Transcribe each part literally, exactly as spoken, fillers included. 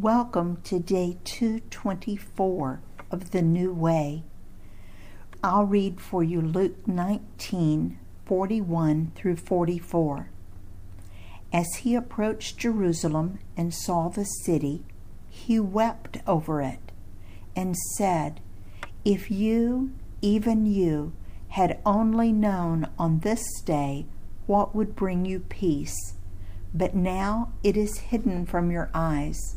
Welcome to day two twenty-four of the New Way. I'll read for you Luke nineteen, forty-one through forty-four. As he approached Jerusalem and saw the city, he wept over it and said, "If you, even you, had only known on this day what would bring you peace, but now it is hidden from your eyes.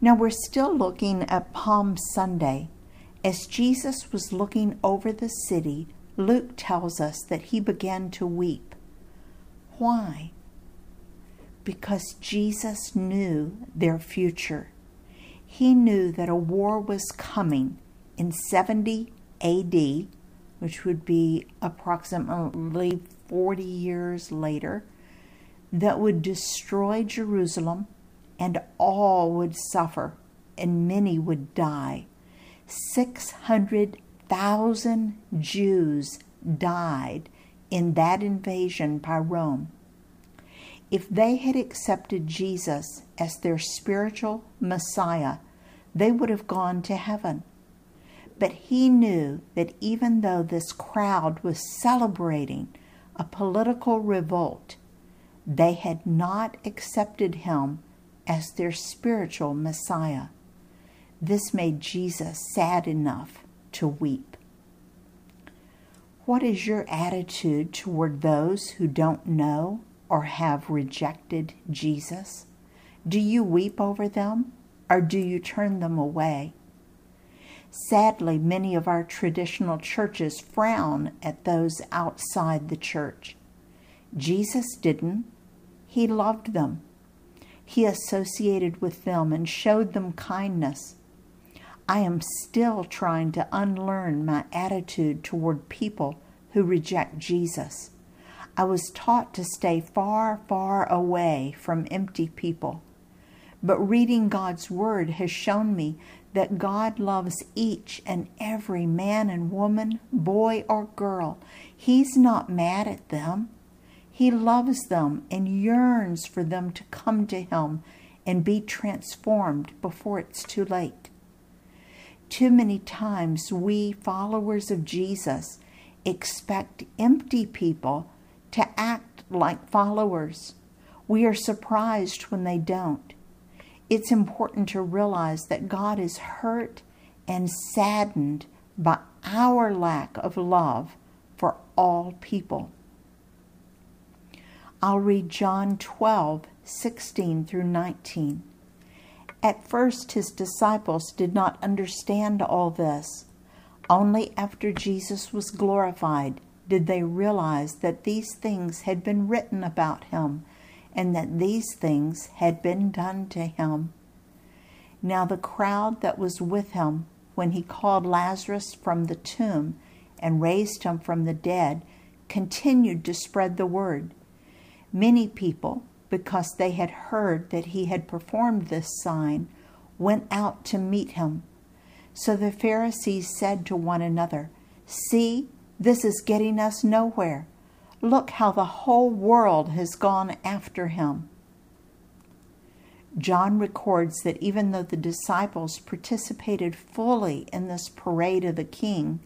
Now we're still looking at Palm Sunday. As Jesus was looking over the city, Luke tells us that he began to weep. Why? Because Jesus knew their future. He knew that a war was coming in seventy A D, which would be approximately forty years later, that would destroy Jerusalem, and all would suffer, and many would die. six hundred thousand Jews died in that invasion by Rome. If they had accepted Jesus as their spiritual Messiah, they would have gone to heaven. But he knew that even though this crowd was celebrating a political revolt, they had not accepted him as their spiritual Messiah. This made Jesus sad enough to weep. What is your attitude toward those who don't know or have rejected Jesus? Do you weep over them, or do you turn them away? Sadly, many of our traditional churches frown at those outside the church. Jesus didn't. He loved them. He associated with them and showed them kindness. I am still trying to unlearn my attitude toward people who reject Jesus. I was taught to stay far, far away from empty people. But reading God's Word has shown me that God loves each and every man and woman, boy or girl. He's not mad at them. He loves them and yearns for them to come to him and be transformed before it's too late. Too many times we followers of Jesus expect empty people to act like followers. We are surprised when they don't. It's important to realize that God is hurt and saddened by our lack of love for all people. I'll read John twelve, sixteen through nineteen. At first his disciples did not understand all this. Only after Jesus was glorified did they realize that these things had been written about him, and that these things had been done to him. Now the crowd that was with him when he called Lazarus from the tomb and raised him from the dead continued to spread the word. Many people, because they had heard that he had performed this sign, went out to meet him. So the Pharisees said to one another, "See, this is getting us nowhere. Look how the whole world has gone after him." John records that even though the disciples participated fully in this parade of the king,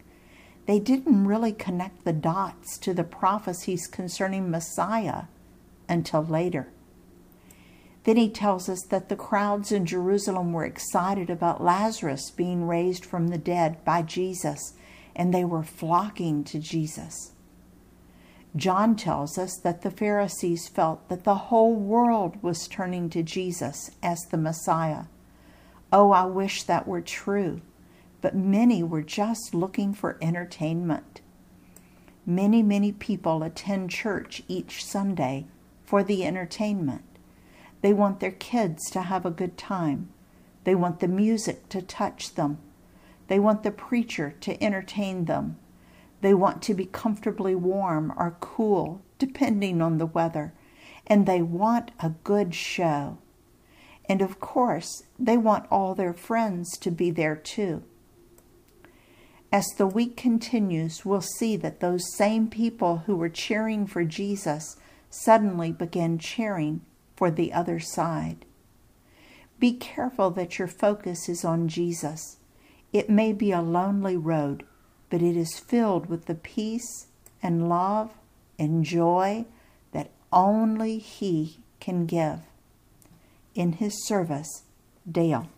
they didn't really connect the dots to the prophecies concerning Messiah until later. Then he tells us that the crowds in Jerusalem were excited about Lazarus being raised from the dead by Jesus, and they were flocking to Jesus. John tells us that the Pharisees felt that the whole world was turning to Jesus as the Messiah. Oh, I wish that were true, but many were just looking for entertainment. Many, many people attend church each Sunday for the entertainment. They want their kids to have a good time. They want the music to touch them. They want the preacher to entertain them. They want to be comfortably warm or cool, depending on the weather. And they want a good show. And of course, they want all their friends to be there too. As the week continues, we'll see that those same people who were cheering for Jesus suddenly began cheering for the other side. Be careful that your focus is on Jesus. It may be a lonely road, but it is filled with the peace and love and joy that only He can give. In his service, Dale.